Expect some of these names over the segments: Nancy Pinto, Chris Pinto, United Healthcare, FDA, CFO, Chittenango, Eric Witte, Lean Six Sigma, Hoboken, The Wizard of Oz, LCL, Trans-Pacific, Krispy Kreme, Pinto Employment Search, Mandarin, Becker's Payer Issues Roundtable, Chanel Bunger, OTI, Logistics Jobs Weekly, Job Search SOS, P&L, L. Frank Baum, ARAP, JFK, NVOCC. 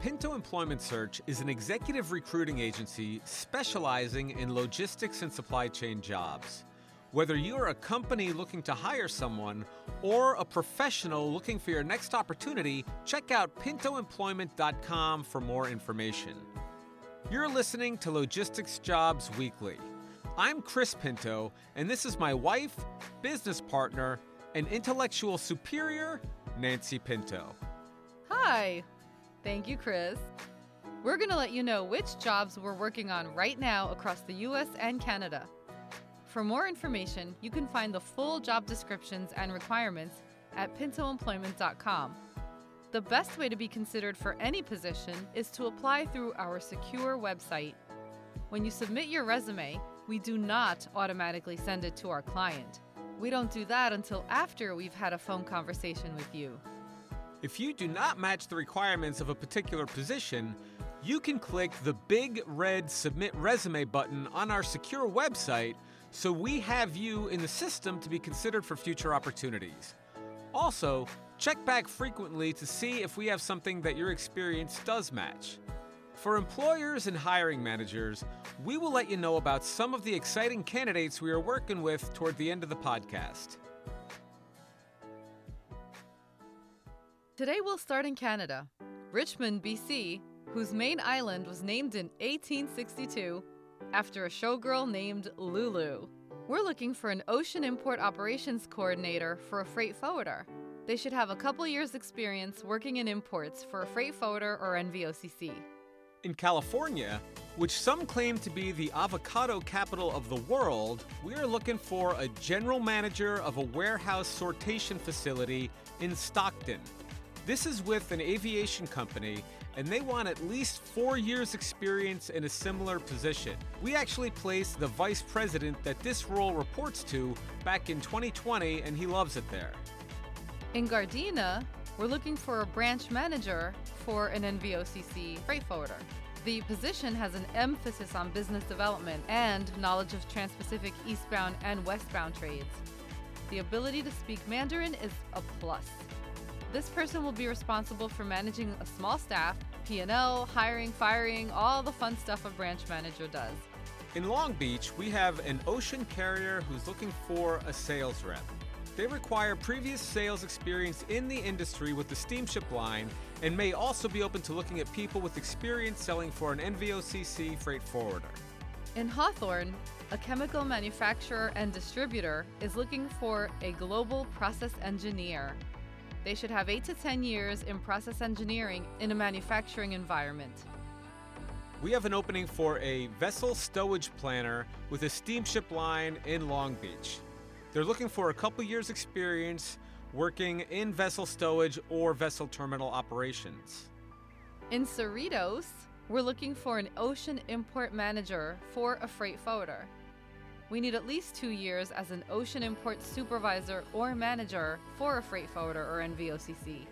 Pinto Employment Search is an executive recruiting agency specializing in logistics and supply chain jobs. Whether you're a company looking to hire someone or a professional looking for your next opportunity, check out pintoemployment.com for more information. You're listening to Logistics Jobs Weekly. I'm Chris Pinto, and this is my wife, business partner, and intellectual superior, Nancy Pinto. Hi. Thank you, Chris. We're going to let you know which jobs we're working on right now across the U.S. and Canada. For more information, you can find the full job descriptions and requirements at pintoemployment.com. The best way to be considered for any position is to apply through our secure website. When you submit your resume, we do not automatically send it to our client. We don't do that until after we've had a phone conversation with you. If you do not match the requirements of a particular position, you can click the big red Submit Resume button on our secure website so we have you in the system to be considered for future opportunities. Also, check back frequently to see if we have something that your experience does match. For employers and hiring managers, we will let you know about some of the exciting candidates we are working with toward the end of the podcast. Today we'll start in Canada. Richmond, BC, whose main island was named in 1862 after a showgirl named Lulu. We're looking for an ocean import operations coordinator for a freight forwarder. They should have a couple years' experience working in imports for a freight forwarder or NVOCC. In California, which some claim to be the avocado capital of the world, we are looking for a general manager of a warehouse sortation facility in Stockton. This is with an aviation company, and they want at least 4 years' experience in a similar position. We actually placed the vice president that this role reports to back in 2020, and he loves it there. In Gardena, we're looking for a branch manager for an NVOCC freight forwarder. The position has an emphasis on business development and knowledge of Trans-Pacific eastbound and westbound trades. The ability to speak Mandarin is a plus. This person will be responsible for managing a small staff, P&L, hiring, firing, all the fun stuff a branch manager does. In Long Beach, we have an ocean carrier who's looking for a sales rep. They require previous sales experience in the industry with the steamship line and may also be open to looking at people with experience selling for an NVOCC freight forwarder. In Hawthorne, a chemical manufacturer and distributor is looking for a global process engineer. They should have 8 to 10 years in process engineering in a manufacturing environment. We have an opening for a vessel stowage planner with a steamship line in Long Beach. They're looking for a couple years' experience working in vessel stowage or vessel terminal operations. In Cerritos, we're looking for an ocean import manager for a freight forwarder. We need at least 2 years as an ocean import supervisor or manager for a freight forwarder or NVOCC.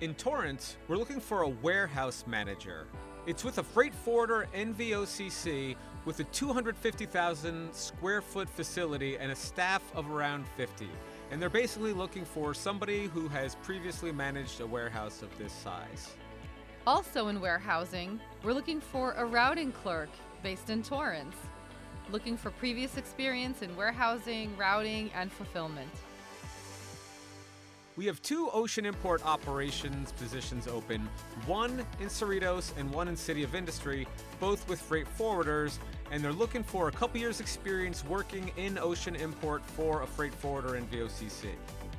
In Torrance, we're looking for a warehouse manager. It's with a freight forwarder NVOCC with a 250,000 square foot facility and a staff of around 50. And they're basically looking for somebody who has previously managed a warehouse of this size. Also in warehousing, we're looking for a routing clerk based in Torrance. Looking for previous experience in warehousing, routing, and fulfillment. We have 2 ocean import operations positions open, one in Cerritos and one in City of Industry, both with freight forwarders, and they're looking for a couple years' experience working in ocean import for a freight forwarder NVOCC.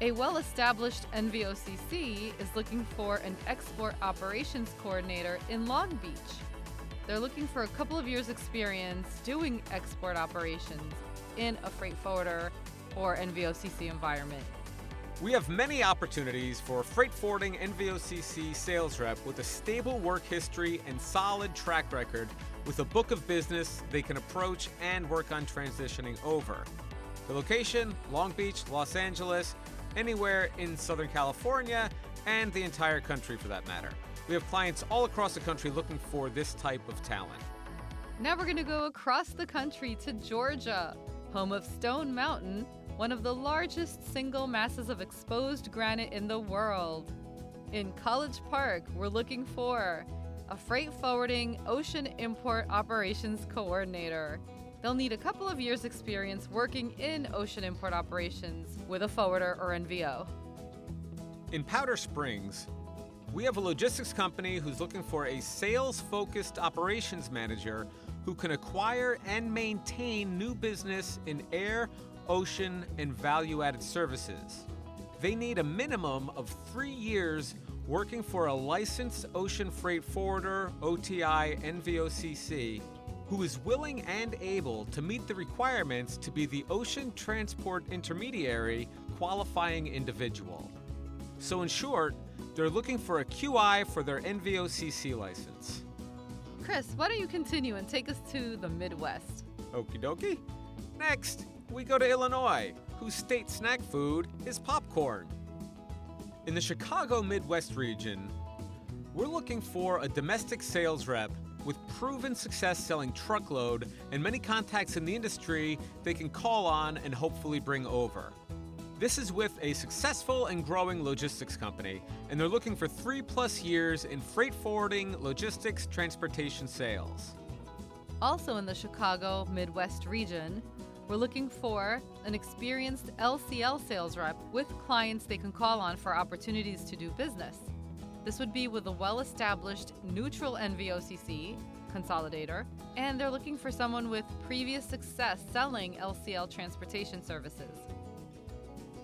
A well-established NVOCC is looking for an export operations coordinator in Long Beach. They're looking for a couple of years' experience doing export operations in a freight forwarder or NVOCC environment. We have many opportunities for a freight forwarding NVOCC sales rep with a stable work history and solid track record with a book of business they can approach and work on transitioning over. The location, Long Beach, Los Angeles, anywhere in Southern California, and the entire country for that matter. We have clients all across the country looking for this type of talent. Now we're going to go across the country to Georgia, home of Stone Mountain, one of the largest single masses of exposed granite in the world. In College Park, we're looking for a freight forwarding ocean import operations coordinator. They'll need a couple of years' experience working in ocean import operations with a forwarder or NVO. In Powder Springs, we have a logistics company who's looking for a sales-focused operations manager who can acquire and maintain new business in air, ocean, and value-added services. They need a minimum of 3 years working for a licensed ocean freight forwarder, OTI, NVOCC, who is willing and able to meet the requirements to be the ocean transport intermediary qualifying individual. So in short, they're looking for a QI for their NVOCC license. Chris, why don't you continue and take us to the Midwest? Okie dokie. Next, we go to Illinois, whose state snack food is popcorn. In the Chicago Midwest region, we're looking for a domestic sales rep with proven success selling truckload and many contacts in the industry they can call on and hopefully bring over. This is with a successful and growing logistics company, and they're looking for 3+ years in freight forwarding, logistics, transportation sales. Also in the Chicago Midwest region, we're looking for an experienced LCL sales rep with clients they can call on for opportunities to do business. This would be with a well-established neutral NVOCC consolidator, and they're looking for someone with previous success selling LCL transportation services.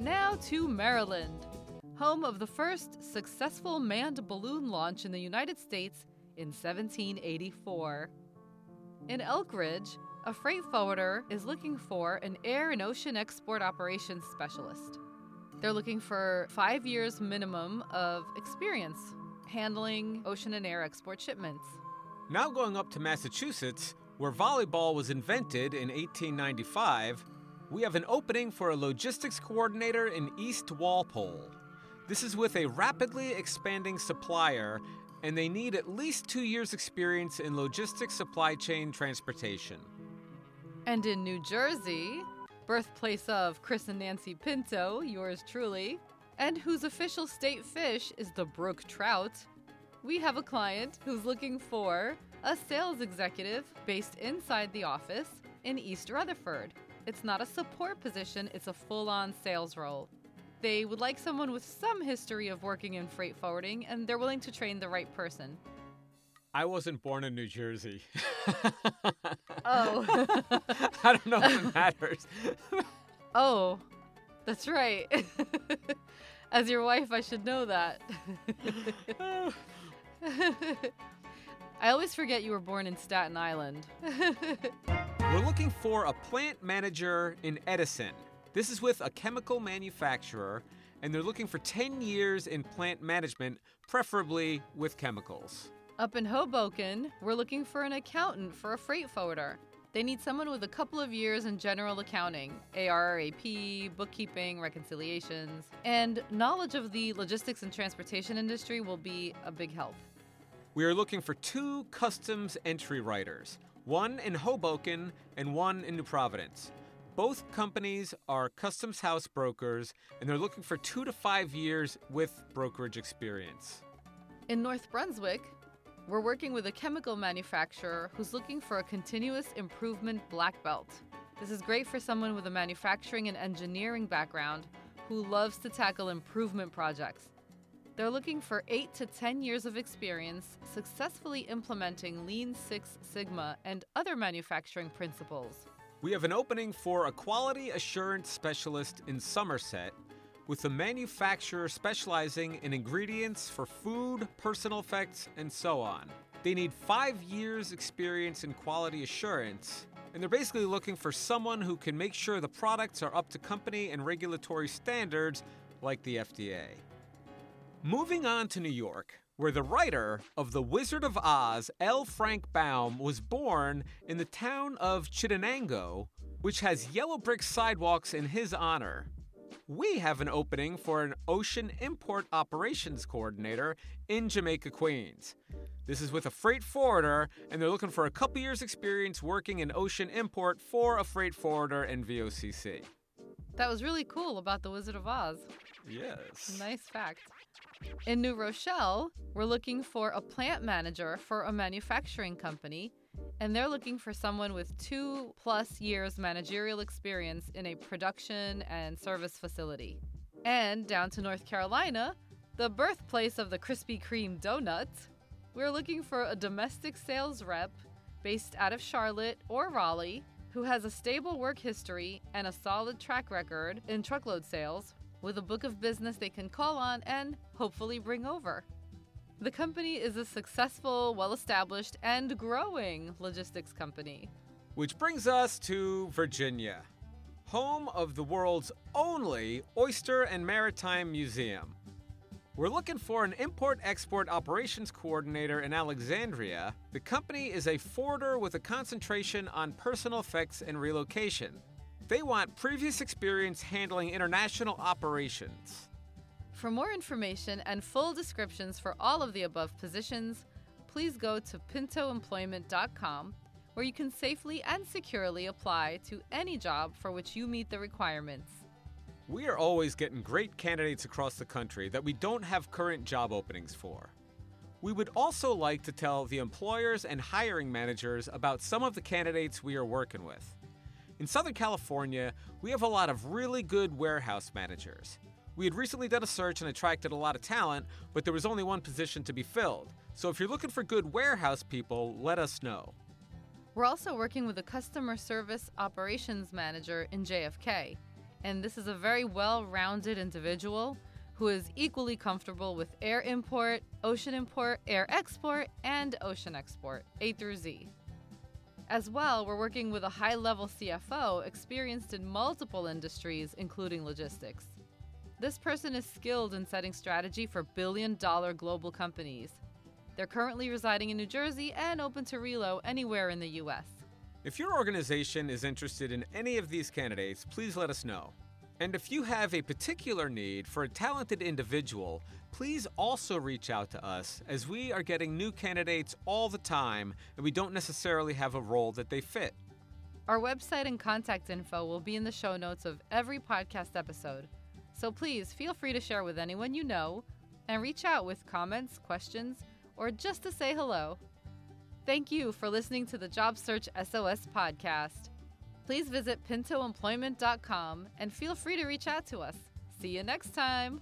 Now to Maryland, home of the first successful manned balloon launch in the United States in 1784. In Elk Ridge, a freight forwarder is looking for an air and ocean export operations specialist. They're looking for 5 years minimum of experience handling ocean and air export shipments. Now going up to Massachusetts, where volleyball was invented in 1895, we have an opening for a logistics coordinator in East Walpole. This is with a rapidly expanding supplier, and they need at least 2 years' experience in logistics supply chain transportation. And in New Jersey, birthplace of Chris and Nancy Pinto, yours truly, and whose official state fish is the brook trout, we have a client who's looking for a sales executive based inside the office in East Rutherford. It's not a support position, it's a full-on sales role. They would like someone with some history of working in freight forwarding, and they're willing to train the right person. I wasn't born in New Jersey. Oh. I don't know if it matters. Oh, that's right. As your wife, I should know that. I always forget you were born in Staten Island. We're looking for a plant manager in Edison. This is with a chemical manufacturer, and they're looking for 10 years in plant management, preferably with chemicals. Up in Hoboken, we're looking for an accountant for a freight forwarder. They need someone with a couple of years in general accounting, ARAP, bookkeeping, reconciliations, and knowledge of the logistics and transportation industry will be a big help. We are looking for 2 customs entry writers, one in Hoboken and one in New Providence. Both companies are customs house brokers, and they're looking for 2 to 5 years with brokerage experience. In North Brunswick, we're working with a chemical manufacturer who's looking for a continuous improvement black belt. This is great for someone with a manufacturing and engineering background who loves to tackle improvement projects. They're looking for 8 to 10 years of experience successfully implementing Lean Six Sigma and other manufacturing principles. We have an opening for a quality assurance specialist in Somerset with a manufacturer specializing in ingredients for food, personal effects, and so on. They need 5 years experience in quality assurance, and they're basically looking for someone who can make sure the products are up to company and regulatory standards like the FDA. Moving on to New York, where the writer of The Wizard of Oz, L. Frank Baum, was born in the town of Chittenango, which has yellow brick sidewalks in his honor. We have an opening for an ocean import operations coordinator in Jamaica, Queens. This is with a freight forwarder, and they're looking for a couple years' experience working in ocean import for a freight forwarder and VOCC. That was really cool about The Wizard of Oz. Yes. Nice fact. In New Rochelle, we're looking for a plant manager for a manufacturing company, and they're looking for someone with 2+ years managerial experience in a production and service facility. And down to North Carolina, the birthplace of the Krispy Kreme donut, we're looking for a domestic sales rep based out of Charlotte or Raleigh who has a stable work history and a solid track record in truckload sales, with a book of business they can call on and hopefully bring over. The company is a successful, well-established, and growing logistics company. Which brings us to Virginia, home of the world's only oyster and maritime museum. We're looking for an import-export operations coordinator in Alexandria. The company is a forwarder with a concentration on personal effects and relocation. They want previous experience handling international operations. For more information and full descriptions for all of the above positions, please go to pintoemployment.com, where you can safely and securely apply to any job for which you meet the requirements. We are always getting great candidates across the country that we don't have current job openings for. We would also like to tell the employers and hiring managers about some of the candidates we are working with. In Southern California, we have a lot of really good warehouse managers. We had recently done a search and attracted a lot of talent, but there was only one position to be filled. So if you're looking for good warehouse people, let us know. We're also working with a customer service operations manager in JFK, and this is a very well-rounded individual who is equally comfortable with air import, air export, and ocean export, A through Z. As well, we're working with a high-level CFO experienced in multiple industries, including logistics. This person is skilled in setting strategy for billion-dollar global companies. They're currently residing in New Jersey and open to relo anywhere in the U.S. If your organization is interested in any of these candidates, please let us know. And if you have a particular need for a talented individual, please also reach out to us, as we are getting new candidates all the time and we don't necessarily have a role that they fit. Our website and contact info will be in the show notes of every podcast episode. So please feel free to share with anyone you know and reach out with comments, questions, or just to say hello. Thank you for listening to the Job Search SOS podcast. Please visit pintoemployment.com and feel free to reach out to us. See you next time.